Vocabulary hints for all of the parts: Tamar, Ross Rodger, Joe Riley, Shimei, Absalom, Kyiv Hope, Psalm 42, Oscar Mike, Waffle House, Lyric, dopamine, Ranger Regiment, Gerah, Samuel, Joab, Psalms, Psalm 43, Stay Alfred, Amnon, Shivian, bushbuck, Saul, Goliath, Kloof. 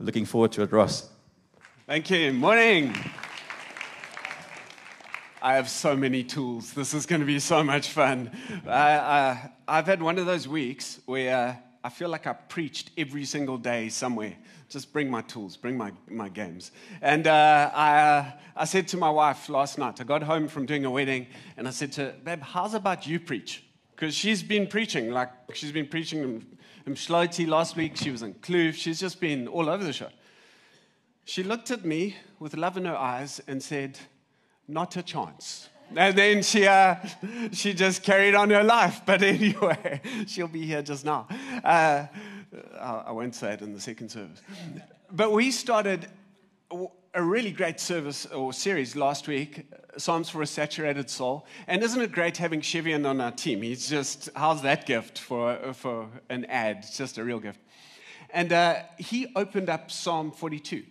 Looking forward to it, Ross. Thank you. Morning. I have so many tools. This is going to be so much fun. I've had one of those weeks where I feel like I preached every single day somewhere. Just bring my tools, bring my games. And I said to my wife last night, I got home from doing a wedding, and I said to her, babe, how's about you preach? Because she's been preaching, like she's been preaching in Shloiti last week. She was in Kloof. She's just been all over the show. She looked at me with love in her eyes and said, not a chance. And then she just carried on her life. But anyway, she'll be here just now. I won't say it in the second service. But we started a really great service or series last week, Psalms for a Saturated Soul. And isn't it great having Shivian on our team? He's just, how's that gift for an ad? It's just a real gift. And he opened up Psalm 42.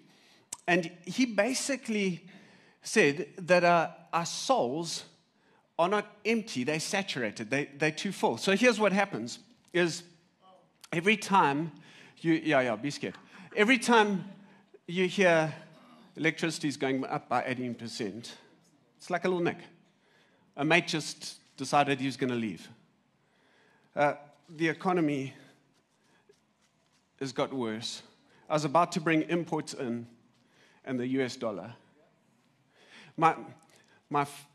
And he basically said that our souls are not empty, they're saturated, they're too full. So here's what happens is every time you, be scared. Every time you hear electricity's going up by 18%, it's like a little nick. A mate just decided he was going to leave. The economy has got worse. I was about to bring imports in and the US dollar. My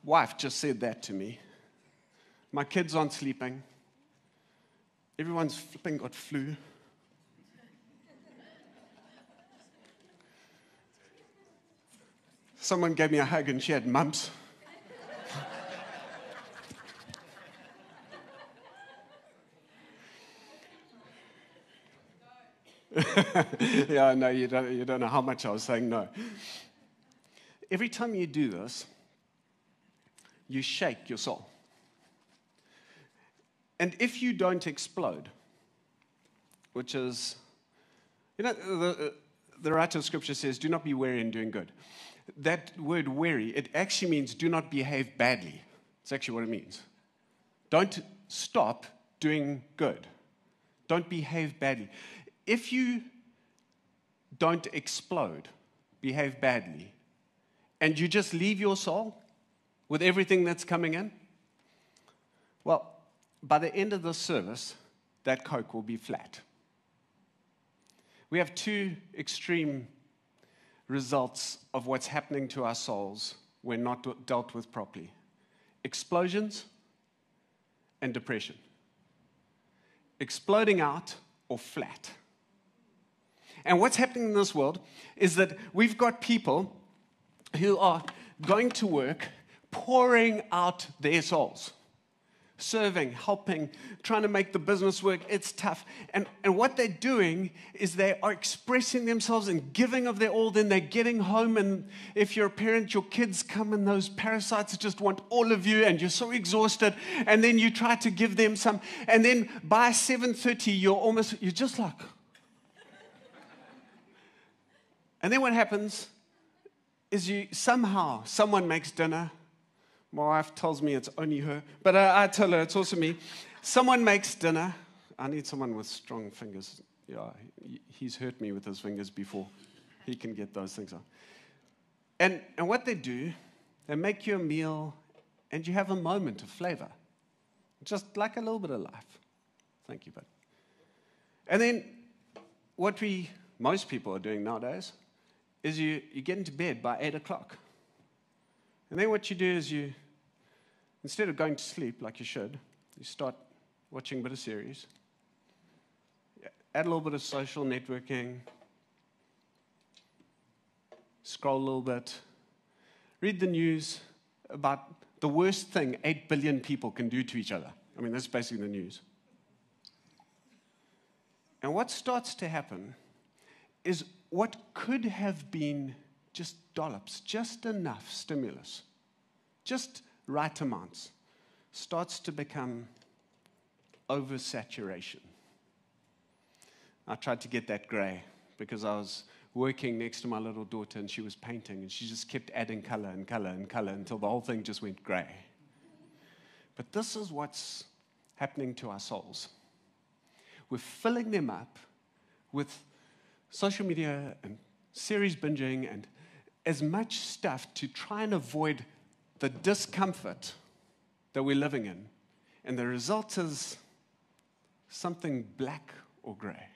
wife just said that to me. My kids aren't sleeping. Everyone's flipping got flu. Someone gave me a hug and she had mumps. Yeah, no, you don't know how much I was saying no. Every time you do this, you shake your soul. And if you don't explode, which is, you know, the writer of Scripture says, do not be weary in doing good. That word weary, it actually means do not behave badly. It's actually what it means. Don't stop doing good. Don't behave badly. If you don't explode, behave badly, and you just leave your soul with everything that's coming in, well, by the end of this service, that Coke will be flat. We have two extreme results of what's happening to our souls when not dealt with properly. Explosions and depression. Exploding out or flat. And what's happening in this world is that we've got people who are going to work, pouring out their souls, serving, helping, trying to make the business work. It's tough. And what they're doing is they are expressing themselves and giving of their all. Then they're getting home, and if you're a parent, your kids come, and those parasites just want all of you, and you're so exhausted, and then you try to give them some. And then by 7:30, you're just like... And then what happens is someone makes dinner. My wife tells me it's only her, but I tell her it's also me. Someone makes dinner. I need someone with strong fingers. Yeah, he's hurt me with his fingers before. He can get those things out. And what they do, they make you a meal, and you have a moment of flavor. Just like a little bit of life. Thank you, bud. And then what most people are doing nowadays is you get into bed by 8 o'clock. And then what you do is instead of going to sleep like you should, you start watching a bit of series, add a little bit of social networking, scroll a little bit, read the news about the worst thing 8 billion people can do to each other. I mean, that's basically the news. And what starts to happen is what could have been just dollops, just enough stimulus, just right amounts, starts to become oversaturation. I tried to get that gray because I was working next to my little daughter and she was painting and she just kept adding color and color and color until the whole thing just went gray. But this is what's happening to our souls. We're filling them up with social media and series binging and as much stuff to try and avoid the discomfort that we're living in. And the result is something black or gray.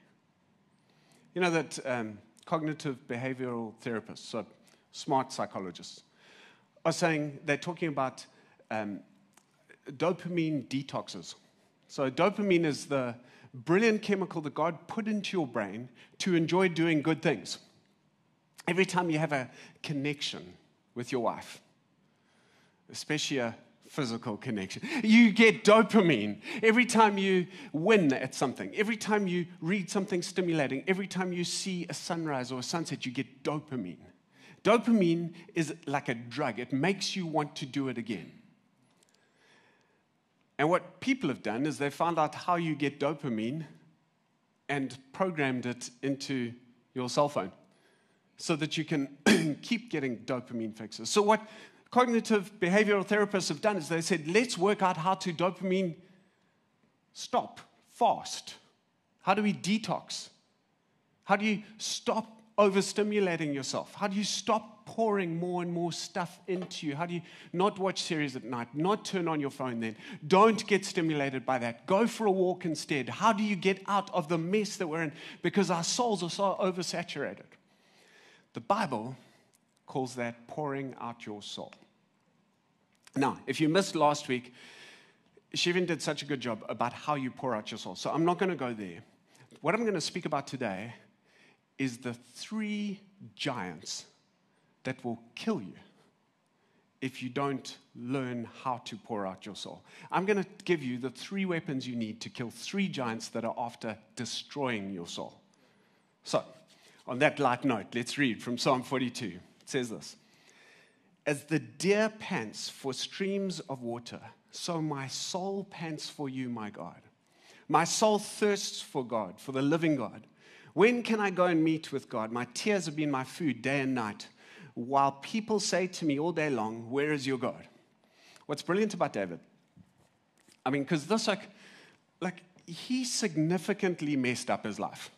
You know that cognitive behavioral therapists, so smart psychologists, are saying, they're talking about dopamine detoxes. So dopamine is the brilliant chemical that God put into your brain to enjoy doing good things. Every time you have a connection with your wife, especially a physical connection, you get dopamine. Every time you win at something, every time you read something stimulating, every time you see a sunrise or a sunset, you get dopamine. Dopamine is like a drug. It makes you want to do it again. And what people have done is they found out how you get dopamine and programmed it into your cell phone so that you can keep getting dopamine fixes. So what cognitive behavioral therapists have done is they said, let's work out how to dopamine stop fast. How do we detox? How do you stop overstimulating yourself? How do you stop pouring more and more stuff into you? How do you not watch series at night? Not turn on your phone then? Don't get stimulated by that. Go for a walk instead. How do you get out of the mess that we're in? Because our souls are so oversaturated. The Bible calls that pouring out your soul. Now, if you missed last week, Shivian did such a good job about how you pour out your soul. So I'm not going to go there. What I'm going to speak about today is the three giants that will kill you if you don't learn how to pour out your soul. I'm going to give you the three weapons you need to kill three giants that are after destroying your soul. So, on that light note, let's read from Psalm 42. It says this: "As the deer pants for streams of water, so my soul pants for you, my God. My soul thirsts for God, for the living God. When can I go and meet with God? My tears have been my food day and night, while people say to me all day long, 'Where is your God?'" What's brilliant about David? I mean, because this, like he significantly messed up his life.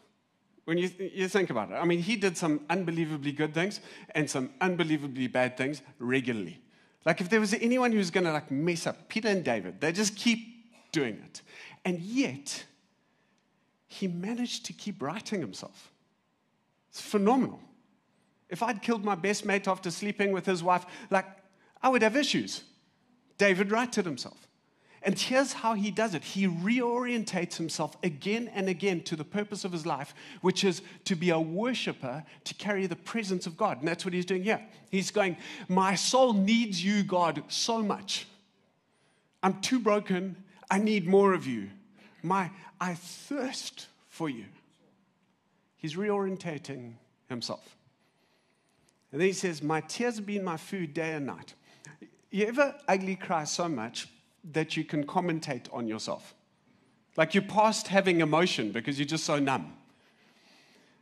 When you think about it, I mean, he did some unbelievably good things and some unbelievably bad things regularly. Like if there was anyone who's going to like mess up, Peter and David, they just keep doing it, and yet he managed to keep writing himself. It's phenomenal. If I'd killed my best mate after sleeping with his wife, like, I would have issues. David righted himself. And here's how he does it. He reorientates himself again and again to the purpose of his life, which is to be a worshiper, to carry the presence of God. And that's what he's doing here. He's going, my soul needs you, God, so much. I'm too broken. I need more of you. I thirst for you. He's reorientating himself. And then he says, my tears have been my food day and night. You ever ugly cry so much that you can commentate on yourself? Like you're past having emotion because you're just so numb.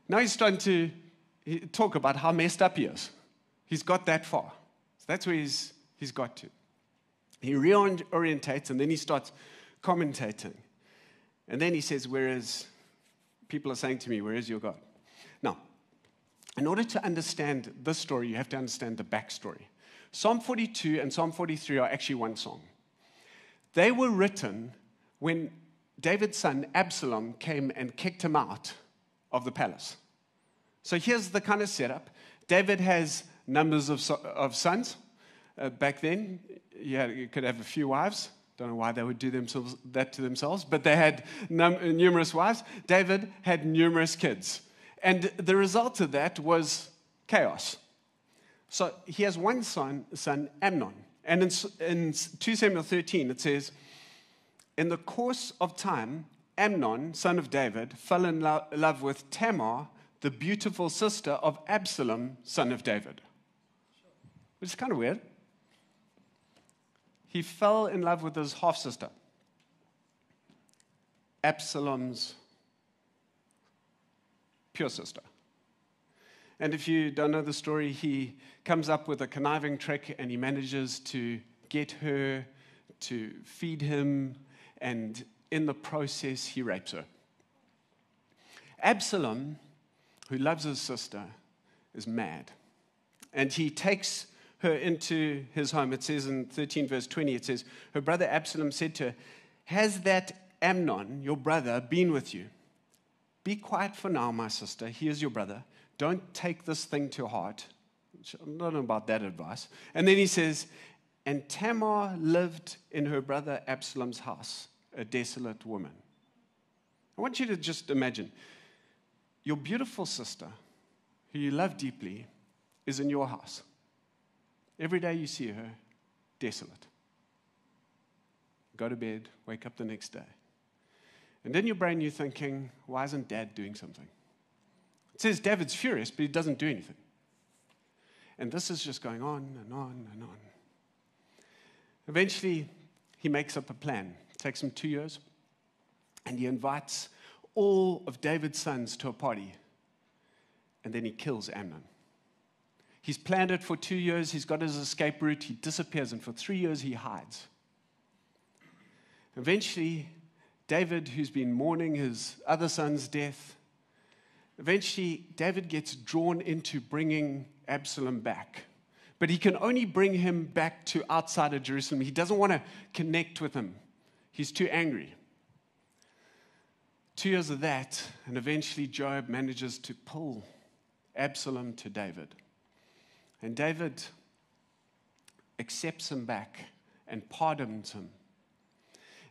Now he's starting to talk about how messed up he is. He's got that far. So that's where he's got to. He reorientates and then he starts commentating. And then he says, whereas people are saying to me, where is your God? Now, in order to understand this story, you have to understand the backstory. Psalm 42 and Psalm 43 are actually one song. They were written when David's son Absalom came and kicked him out of the palace. So here's the kind of setup. David has numbers of sons. Back then, you could have a few wives. Don't know why they would do that to themselves, but they had numerous wives. David had numerous kids. And the result of that was chaos. So he has one son Amnon. And in 2 Samuel 13, it says, in the course of time, Amnon, son of David, fell in love with Tamar, the beautiful sister of Absalom, son of David. Which is kind of weird. He fell in love with his half-sister, Absalom's pure sister. And if you don't know the story, he comes up with a conniving trick and he manages to get her to feed him, and in the process, he rapes her. Absalom who loves his sister, is mad. And he takes her into his home. It says in 13 verse 20, it says, her brother Absalom said to her, has that Amnon, your brother, been with you? Be quiet for now, my sister. He is your brother. Don't take this thing to heart. I'm not about that advice. And then he says, and Tamar lived in her brother Absalom's house, a desolate woman. I want you to just imagine, your beautiful sister, who you love deeply, is in your house. Every day you see her, desolate. Go to bed, wake up the next day. And in your brain you're thinking, why isn't Dad doing something? It says David's furious, but he doesn't do anything. And this is just going on and on and on. Eventually, he makes up a plan. It takes him 2 years, and he invites all of David's sons to a party, and then he kills Amnon. He's planned it for 2 years. He's got his escape route. He disappears, and for 3 years, he hides. Eventually, David, who's been mourning his other son's death, eventually David gets drawn into bringing Absalom back. But he can only bring him back to outside of Jerusalem. He doesn't want to connect with him. He's too angry. 2 years of that, and eventually Joab manages to pull Absalom to David. And David accepts him back and pardons him.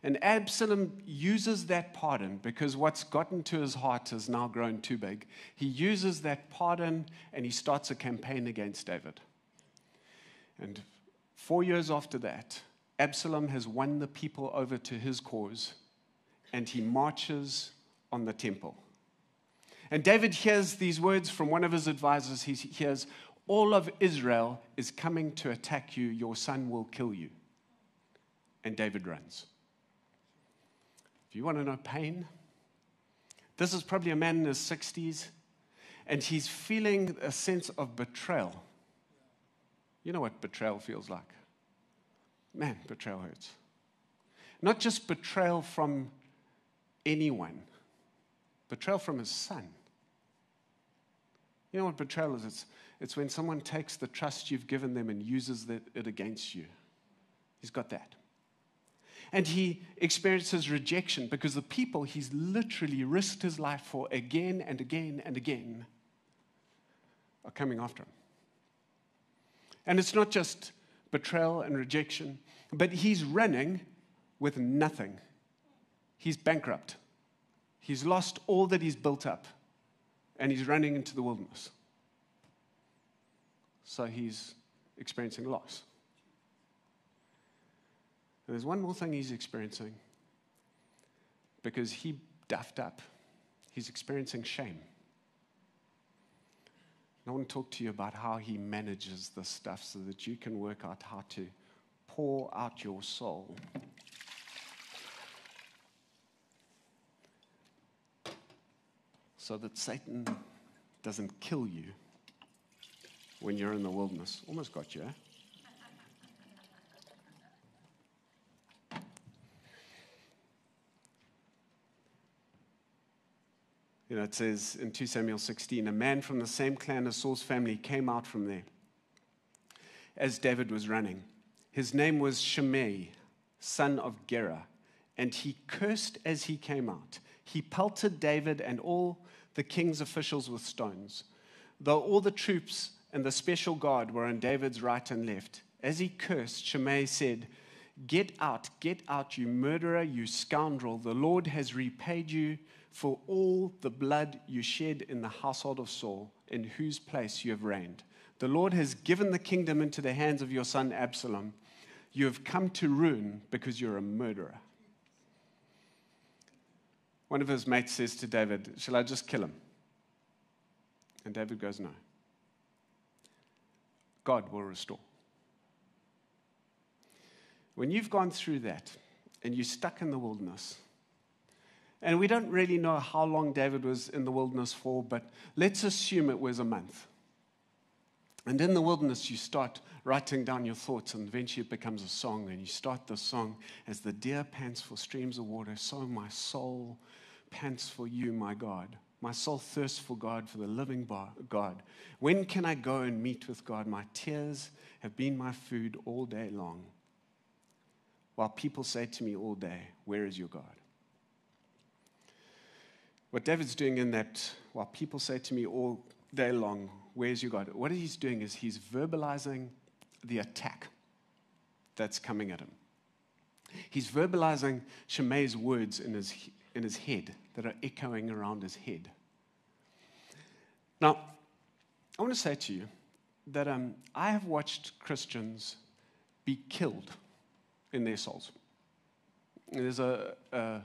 And Absalom uses that pardon, because what's gotten to his heart has now grown too big. He uses that pardon and he starts a campaign against David. And 4 years after that, Absalom has won the people over to his cause, and he marches on the temple. And David hears these words from one of his advisors. He hears, all of Israel is coming to attack you. Your son will kill you. And David runs. If you want to know pain, this is probably a man in his 60s, and he's feeling a sense of betrayal. You know what betrayal feels like. Man, betrayal hurts. Not just betrayal from anyone. Betrayal from his son. You know what betrayal is? It's when someone takes the trust you've given them and uses it against you. He's got that. And he experiences rejection because the people he's literally risked his life for again and again and again are coming after him. And it's not just betrayal and rejection, but he's running with nothing. He's bankrupt. He's lost all that he's built up, and he's running into the wilderness. So he's experiencing loss. And there's one more thing he's experiencing, because he duffed up. He's experiencing shame. I want to talk to you about how he manages this stuff so that you can work out how to pour out your soul. So that Satan doesn't kill you when you're in the wilderness. Almost got you, eh? You know, it says in 2 Samuel 16, a man from the same clan as Saul's family came out from there as David was running. His name was Shimei, son of Gerah, and he cursed as he came out. He pelted David and all the king's officials with stones. Though all the troops and the special guard were on David's right and left, as he cursed, Shimei said, get out, you murderer, you scoundrel. The Lord has repaid you for all the blood you shed in the household of Saul, in whose place you have reigned. The Lord has given the kingdom into the hands of your son Absalom. You have come to ruin because you're a murderer. One of his mates says to David, shall I just kill him? And David goes, no. God will restore. When you've gone through that and you're stuck in the wilderness, and we don't really know how long David was in the wilderness for, but let's assume it was a month. And in the wilderness, you start writing down your thoughts, and eventually it becomes a song, and you start the song, as the deer pants for streams of water, so my soul pants for you, my God. My soul thirsts for God, for the living God. When can I go and meet with God? My tears have been my food all day long, while people say to me all day, where is your God? What David's doing in that, while people say to me all day long, where's your God? What he's doing is he's verbalizing the attack that's coming at him. He's verbalizing Shimei's words in his head that are echoing around his head. Now, I want to say to you that I have watched Christians be killed in their souls. There's a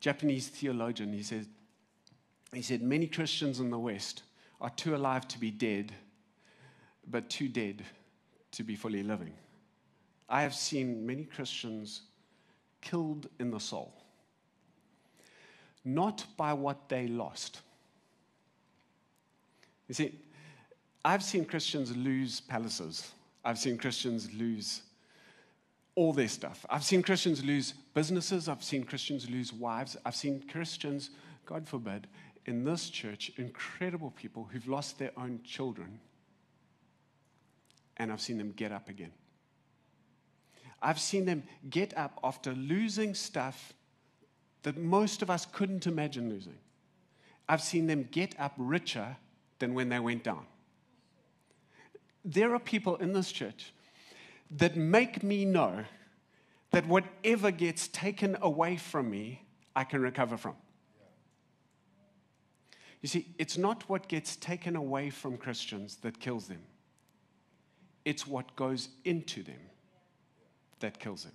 Japanese theologian. He said many Christians in the West are too alive to be dead, but too dead to be fully living. I have seen many Christians killed in the soul, not by what they lost. You see, I've seen Christians lose palaces. I've seen Christians lose all their stuff. I've seen Christians lose businesses. I've seen Christians lose wives. I've seen Christians, God forbid, in this church, incredible people who've lost their own children, and I've seen them get up again. I've seen them get up after losing stuff that most of us couldn't imagine losing. I've seen them get up richer than when they went down. There are people in this church that make me know that whatever gets taken away from me, I can recover from. You see, it's not what gets taken away from Christians that kills them. It's what goes into them that kills him.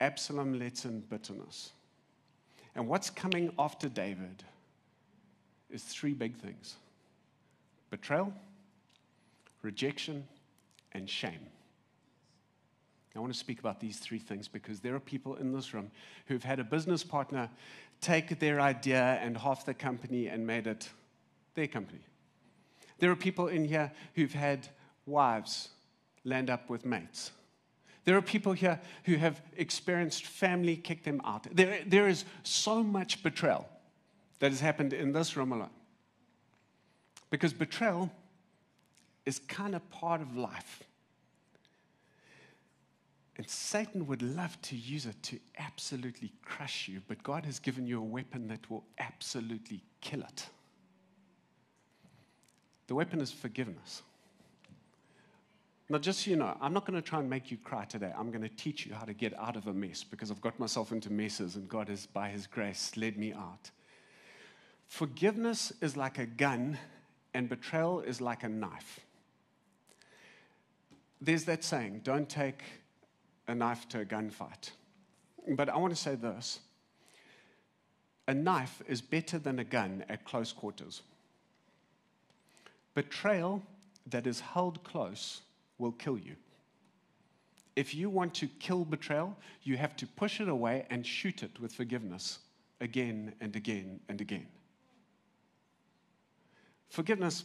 Absalom lets in bitterness. And what's coming after David is three big things: betrayal, rejection, and shame. I want to speak about these three things because there are people in this room who've had a business partner take their idea and half the company and made it their company. There are people in here who've had wives land up with mates. There are people here who have experienced family kick them out. There is so much betrayal that has happened in this room alone. Because betrayal is kind of part of life. And Satan would love to use it to absolutely crush you, but God has given you a weapon that will absolutely kill it. The weapon is forgiveness. Now, just so you know, I'm not going to try and make you cry today. I'm going to teach you how to get out of a mess because I've got myself into messes and God has, by His grace, led me out. Forgiveness is like a gun and betrayal is like a knife. There's that saying, don't take a knife to a gunfight. But I want to say this. A knife is better than a gun at close quarters. Betrayal that is held close will kill you. If you want to kill betrayal, you have to push it away and shoot it with forgiveness again and again and again. Forgiveness,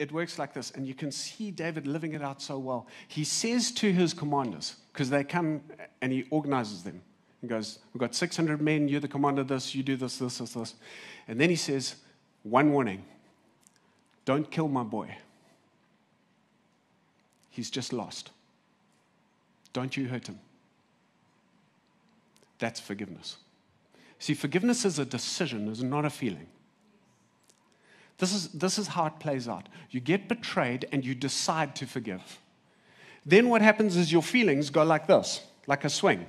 it works like this, and you can see David living it out so well. He says to his commanders, because they come and he organizes them. He goes, we've got 600 men, you're the commander of this, you do this, this, this, this. And then he says, one warning, don't kill my boy. He's just lost. Don't you hurt him. That's forgiveness. See, forgiveness is a decision, it's not a feeling. This is how it plays out. You get betrayed and you decide to forgive. Then what happens is your feelings go like this, like a swing.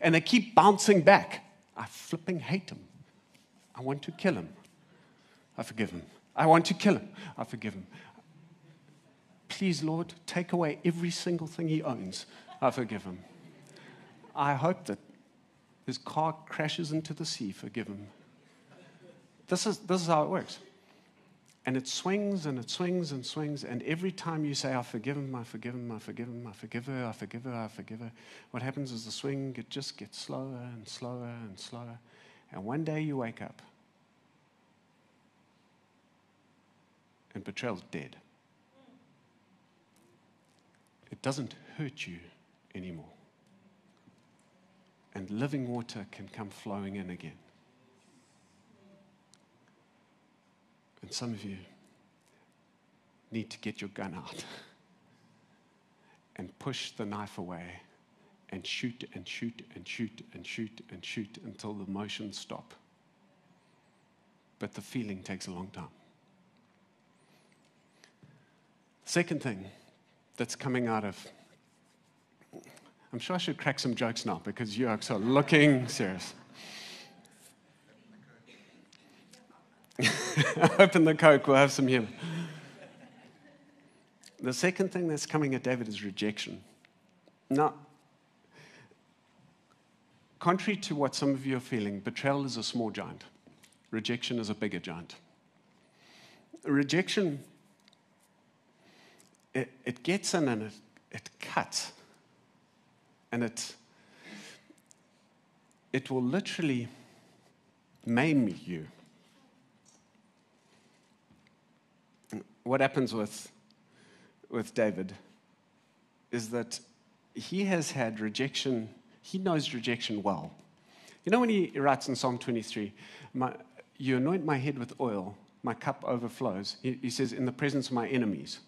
And they keep bouncing back. I flipping hate him. I want to kill him. I forgive him. I want to kill him. I forgive him. Please, Lord, take away every single thing he owns. I forgive him. I hope that his car crashes into the sea. Forgive him. This is how it works. And it swings and it swings and swings. And every time you say, I forgive him, I forgive him, I forgive him, I forgive her, I forgive her, I forgive her, what happens is the swing, it just gets slower and slower and slower. And one day you wake up and betrayal's dead. It doesn't hurt you anymore. and living water can come flowing in again. And some of you need to get your gun out and push the knife away and shoot and shoot and shoot and shoot and shoot until the motions stop. But the feeling takes a long time. Second thing that's coming out of, I'm sure I should crack some jokes now because you are so looking serious. Open the Coke, we'll have some humor. The second thing that's coming at David is rejection. Now, contrary to what some of you are feeling, betrayal is a small giant. Rejection is a bigger giant. Rejection, it gets in and it cuts. And it will literally maim you. What happens with David is that he has had rejection. He knows rejection well. You know when he writes in Psalm 23, you anoint my head with oil, my cup overflows. He says, in the presence of my enemies.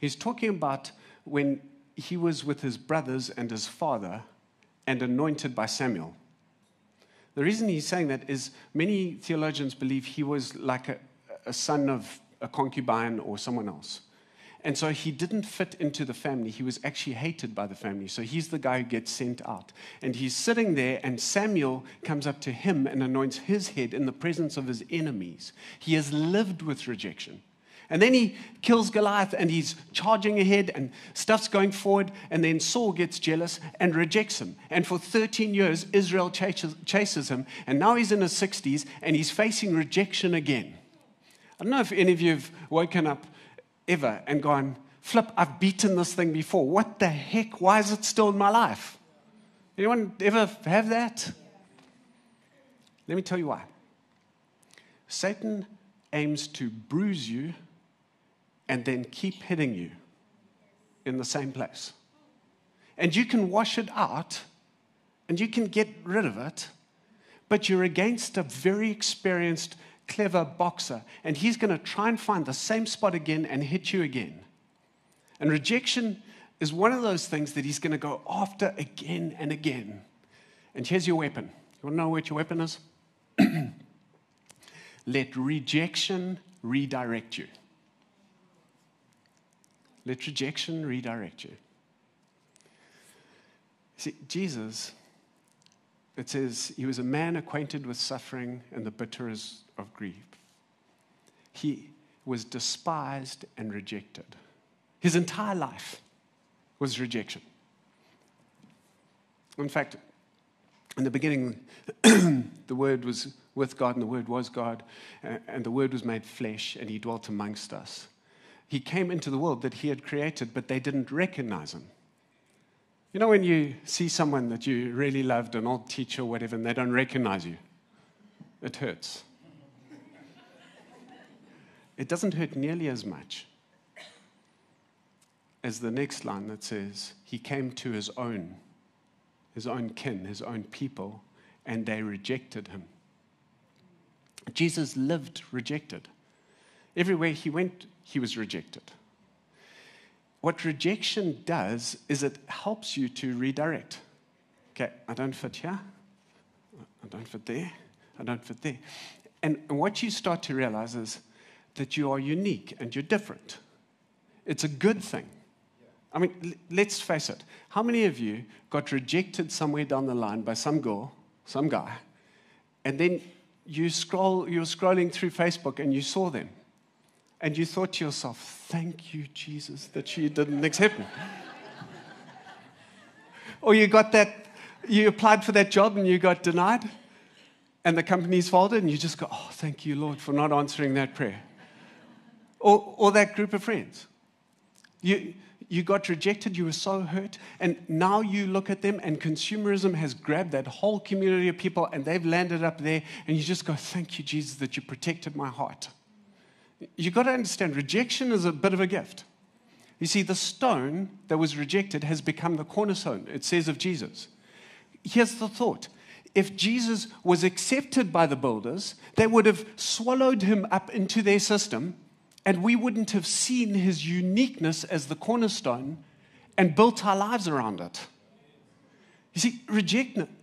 He's talking about when he was with his brothers and his father and anointed by Samuel. The reason he's saying that is many theologians believe he was like a son of a concubine or someone else. And so he didn't fit into the family. He was actually hated by the family. So he's the guy who gets sent out. And he's sitting there, and Samuel comes up to him and anoints his head in the presence of his enemies. He has lived with rejection. And then he kills Goliath, and he's charging ahead, and stuff's going forward. And then Saul gets jealous and rejects him. And for 13 years, Israel chases him. And now he's in his 60s, and he's facing rejection again. I don't know if any of you have woken up ever and gone, flip, I've beaten this thing before. What the heck? Why is it still in my life? Anyone ever have that? Let me tell you why. Satan aims to bruise you and then keep hitting you in the same place. And you can wash it out, and you can get rid of it, but you're against a very experienced, clever boxer, and he's going to try and find the same spot again and hit you again. And rejection is one of those things that he's going to go after again and again. And here's your weapon. You want to know what your weapon is? Let rejection redirect you. Let rejection redirect you. See, Jesus, it says, he was a man acquainted with suffering and the bitterness of grief. He was despised and rejected. His entire life was rejection. In fact, in the beginning, the Word was with God, and the Word was God, and the Word was made flesh, and he dwelt amongst us. He came into the world that he had created, but they didn't recognize him. You know when you see someone that you really loved, an old teacher or whatever, and they don't recognize you? It hurts. It doesn't hurt nearly as much as the next line that says, he came to his own kin, his own people, and they rejected him. Jesus lived rejected. Everywhere he went, he was rejected. What rejection does is it helps you to redirect. Okay, I don't fit here. I don't fit there. I don't fit there. And what you start to realize is that you are unique and you're different. It's a good thing. I mean, let's face it. How many of you got rejected somewhere down the line by some girl, some guy, and then you're scrolling through Facebook and you saw them? And you thought to yourself, thank you, Jesus, that she didn't accept me. Or you applied for that job and you got denied, and the company's folded, and you just go, oh, thank you, Lord, for not answering that prayer. Or that group of friends. You got rejected, you were so hurt, and now you look at them, and consumerism has grabbed that whole community of people, and they've landed up there, and you just go, thank you, Jesus, that you protected my heart. You've got to understand, rejection is a bit of a gift. You see, the stone that was rejected has become the cornerstone, it says of Jesus. Here's the thought. If Jesus was accepted by the builders, they would have swallowed him up into their system, and we wouldn't have seen his uniqueness as the cornerstone and built our lives around it. You see,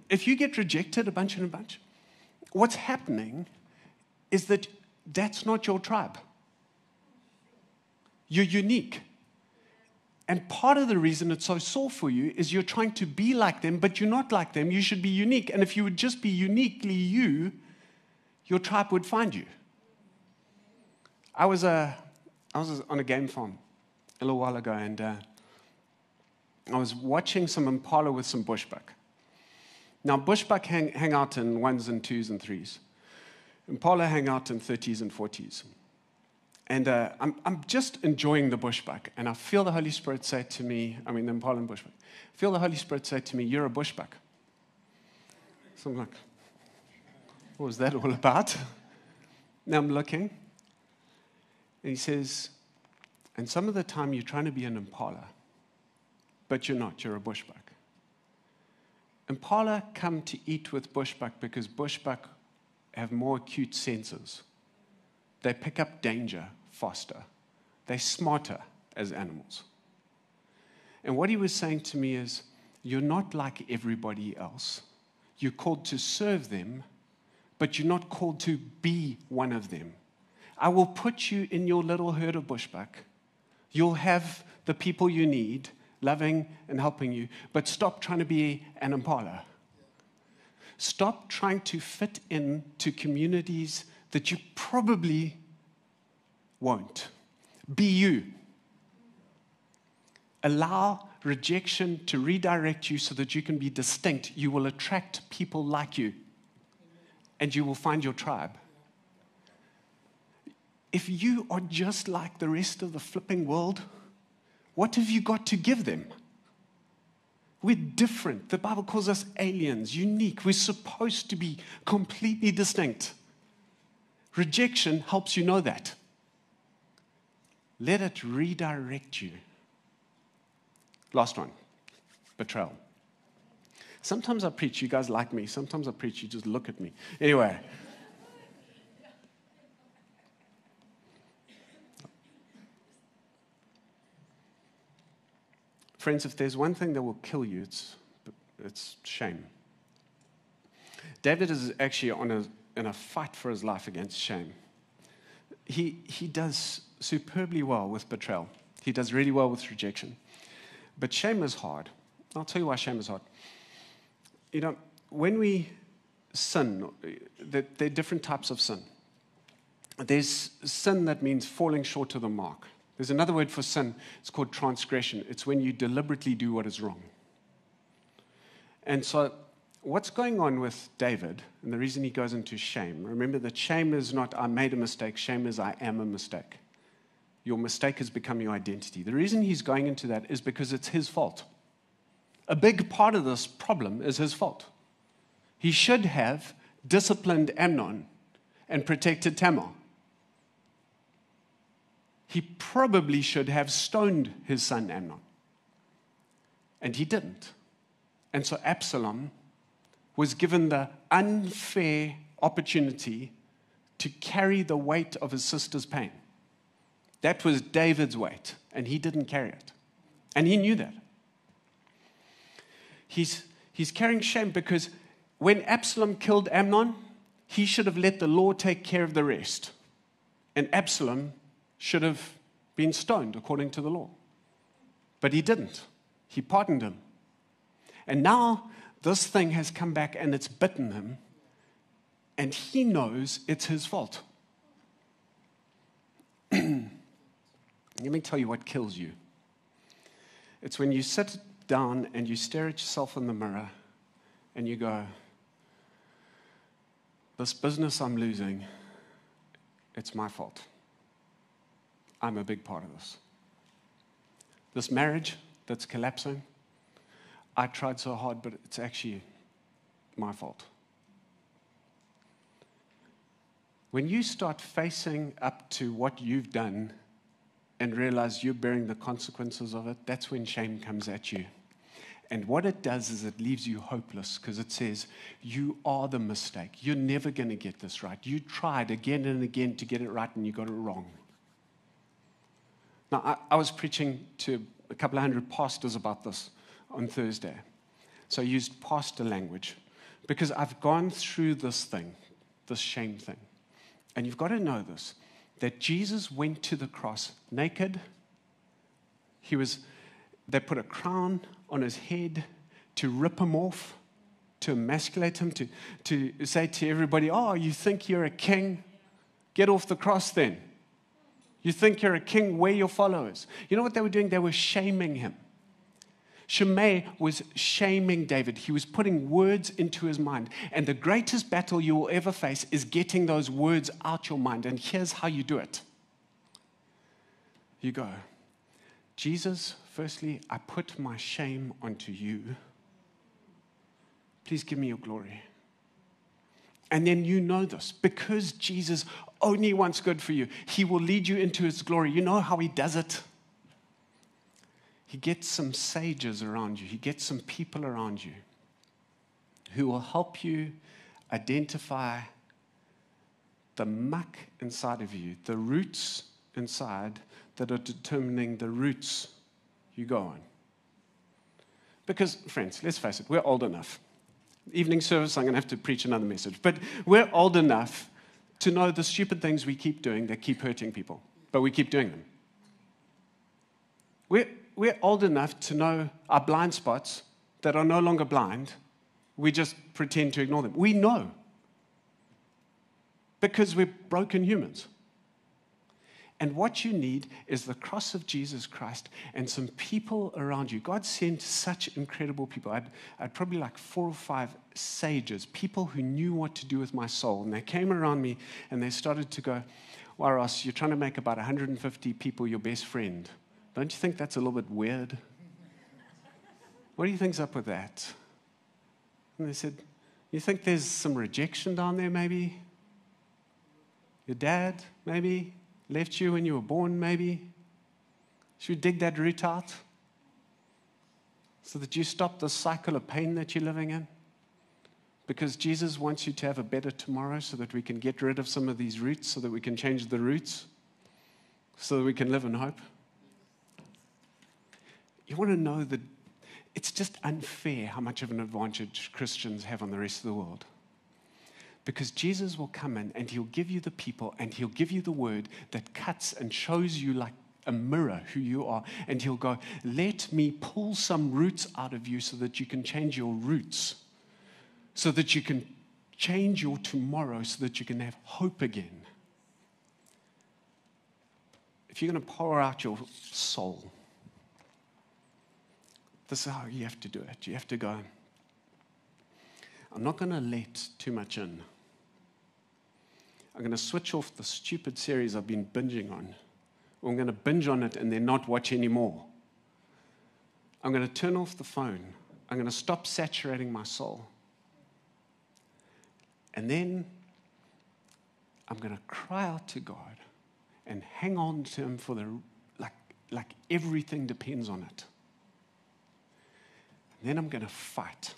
if you get rejected a bunch, what's happening is that's not your tribe. You're unique. And part of the reason it's so sore for you is you're trying to be like them, but you're not like them. You should be unique. And if you would just be uniquely you, your tribe would find you. I was on a game farm a little while ago, and I was watching some impala with some bushbuck. Now, bushbuck hang out in 1s and 2s and 3s. Impala hang out in 30s and 40s. And I'm just enjoying the bushbuck, and I feel the Holy Spirit say to me, the Impala and bushbuck, I feel the Holy Spirit say to me, you're a bushbuck. So I'm like, what was that all about? Now I'm looking, and he says, and some of the time you're trying to be an Impala, but you're not, you're a bushbuck. Impala come to eat with bushbuck because bushbuck have more acute senses. They pick up danger faster. They're smarter as animals. And what he was saying to me is, you're not like everybody else. You're called to serve them, but you're not called to be one of them. I will put you in your little herd of bushbuck. You'll have the people you need, loving and helping you, but stop trying to be an Impala. Stop trying to fit in to communities that you probably won't. Be you. Allow rejection to redirect you so that you can be distinct. You will attract people like you, and you will find your tribe. If you are just like the rest of the flipping world, what have you got to give them? We're different. The Bible calls us aliens, unique. We're supposed to be completely distinct. Rejection helps you know that. Let it redirect you. Last one, betrayal. Sometimes I preach, you guys like me. Sometimes I preach, you just look at me. Anyway. Friends, if there's one thing that will kill you, it's shame. David is actually in a fight for his life against shame. He does superbly well with betrayal. He does really well with rejection. But shame is hard. I'll tell you why shame is hard. You know, when we sin, there are different types of sin. There's sin that means falling short of the mark. There's another word for sin. It's called transgression. It's when you deliberately do what is wrong. And so what's going on with David, and the reason he goes into shame, remember that shame is not I made a mistake, shame is I am a mistake. Your mistake has become your identity. The reason he's going into that is because it's his fault. A big part of this problem is his fault. He should have disciplined Amnon and protected Tamar. He probably should have stoned his son Amnon. And he didn't. And so Absalom was given the unfair opportunity to carry the weight of his sister's pain. That was David's weight, and he didn't carry it. And he knew that. He's carrying shame because when Absalom killed Amnon, he should have let the law take care of the rest. And Absalom should have been stoned according to the law. But he didn't. He pardoned him. And now this thing has come back and it's bitten him, and he knows it's his fault. Let me tell you what kills you. It's when you sit down and you stare at yourself in the mirror and you go, this business I'm losing, it's my fault. I'm a big part of this. This marriage that's collapsing, I tried so hard, but it's actually my fault. When you start facing up to what you've done and realize you're bearing the consequences of it, that's when shame comes at you. And what it does is it leaves you hopeless, because it says, you are the mistake. You're never going to get this right. You tried again and again to get it right, and you got it wrong. Now, I was preaching to a couple of hundred pastors about this on Thursday. So I used pastor language, because I've gone through this thing, this shame thing. And you've got to know this, that Jesus went to the cross naked. They put a crown on his head to rip him off, to emasculate him, to say to everybody, oh, you think you're a king? Get off the cross then. You think you're a king? We're your followers. You know what they were doing? They were shaming him. Shimei was shaming David. He was putting words into his mind. And the greatest battle you will ever face is getting those words out your mind. And here's how you do it. You go, Jesus, firstly, I put my shame onto you. Please give me your glory. And then you know this, because Jesus only wants good for you, he will lead you into his glory. You know how he does it? He gets some sages around you. He gets some people around you who will help you identify the muck inside of you, the roots inside that are determining the roots you go on. Because, friends, let's face it, we're old enough. Evening service, I'm going to have to preach another message. But we're old enough to know the stupid things we keep doing that keep hurting people. But we keep doing them. We're old enough to know our blind spots that are no longer blind. We just pretend to ignore them. We know. Because we're broken humans. And what you need is the cross of Jesus Christ and some people around you. God sent such incredible people. I'd probably like 4 or 5 sages, people who knew what to do with my soul. And they came around me and they started to go, well, Ross, you're trying to make about 150 people your best friend. Don't you think that's a little bit weird? What do you think's up with that? And they said, you think there's some rejection down there maybe? Your dad maybe? Left you when you were born, maybe? Should we dig that root out so that you stop the cycle of pain that you're living in? Because Jesus wants you to have a better tomorrow so that we can get rid of some of these roots, so that we can change the roots, so that we can live in hope. You want to know that it's just unfair how much of an advantage Christians have on the rest of the world. Because Jesus will come in and he'll give you the people and he'll give you the word that cuts and shows you like a mirror who you are. And he'll go, let me pull some roots out of you so that you can change your roots, so that you can change your tomorrow, so that you can have hope again. If you're going to pour out your soul, this is how you have to do it. You have to go, I'm not going to let too much in. I'm going to switch off the stupid series I've been binging on. I'm going to binge on it and then not watch anymore. I'm going to turn off the phone. I'm going to stop saturating my soul. And then I'm going to cry out to God and hang on to him for like everything depends on it. And then I'm going to fight.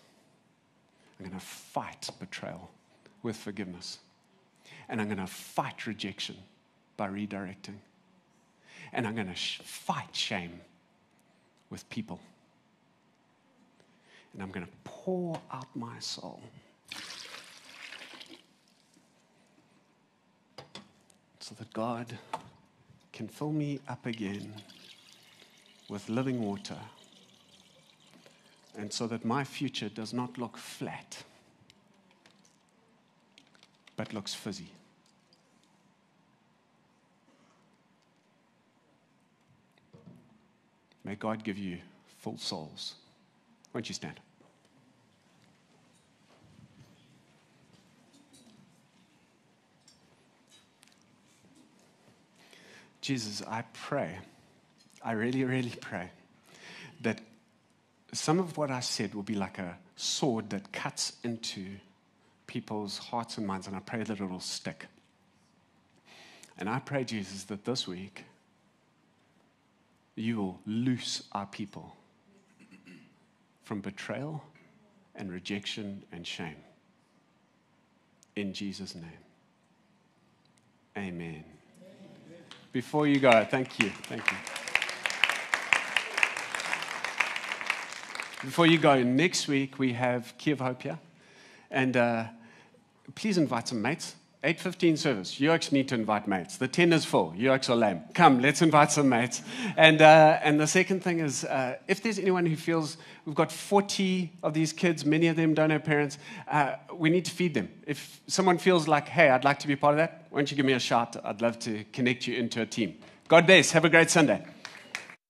I'm going to fight betrayal with forgiveness. And I'm going to fight rejection by redirecting. And I'm going to fight shame with people. And I'm going to pour out my soul. So that God can fill me up again with living water. And so that my future does not look flat, but looks fuzzy. May God give you full souls. Won't you stand? Jesus, I pray, I really, really pray that some of what I said will be like a sword that cuts into people's hearts and minds, and I pray that it will stick. And I pray, Jesus, that this week you will loose our people from betrayal and rejection and shame. In Jesus' name. Amen. Before you go, thank you. Thank you. Before you go, next week we have Kyiv Hope here. And please invite some mates. 8:15 service. You actually need to invite mates. The 10 is full. You actually are lame. Come, let's invite some mates. And the second thing is, if there's anyone who feels we've got 40 of these kids, many of them don't have parents, we need to feed them. If someone feels like, hey, I'd like to be part of that, why don't you give me a shout? I'd love to connect you into a team. God bless. Have a great Sunday.